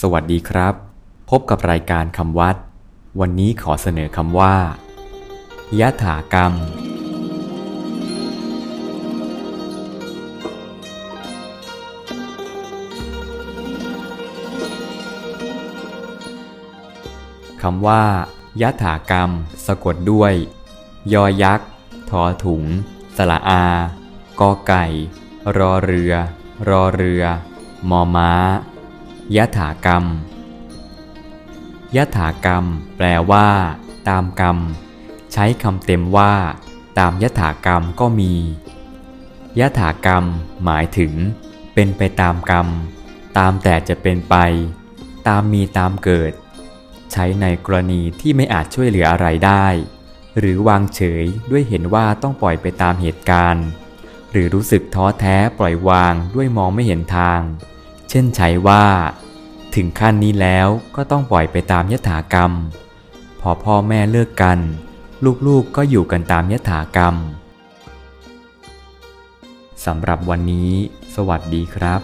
สวัสดีครับพบกับรายการคำวัดวันนี้ขอเสนอคำว่ายถากรรมคำว่ายถากรรมสะกดด้วยยอยักษ์ทอถุงสระอากอไก่รอเรือมอม้ายถากรรมแปลว่าตามกรรมใช้คำเต็มว่าตามยถากรรมก็มียถากรรมหมายถึงเป็นไปตามกรรมตามแต่จะเป็นไปตามมีตามเกิดใช้ในกรณีที่ไม่อาจช่วยเหลืออะไรได้หรือวางเฉยด้วยเห็นว่าต้องปล่อยไปตามเหตุการณ์หรือรู้สึกท้อแท้ปล่อยวางด้วยมองไม่เห็นทางเช่นใช้ว่าถึงขั้นนี้แล้วก็ต้องปล่อยไปตามยถากรรมพอพ่อแม่เลิกกันลูกๆก็อยู่กันตามยถากรรมสำหรับวันนี้สวัสดีครับ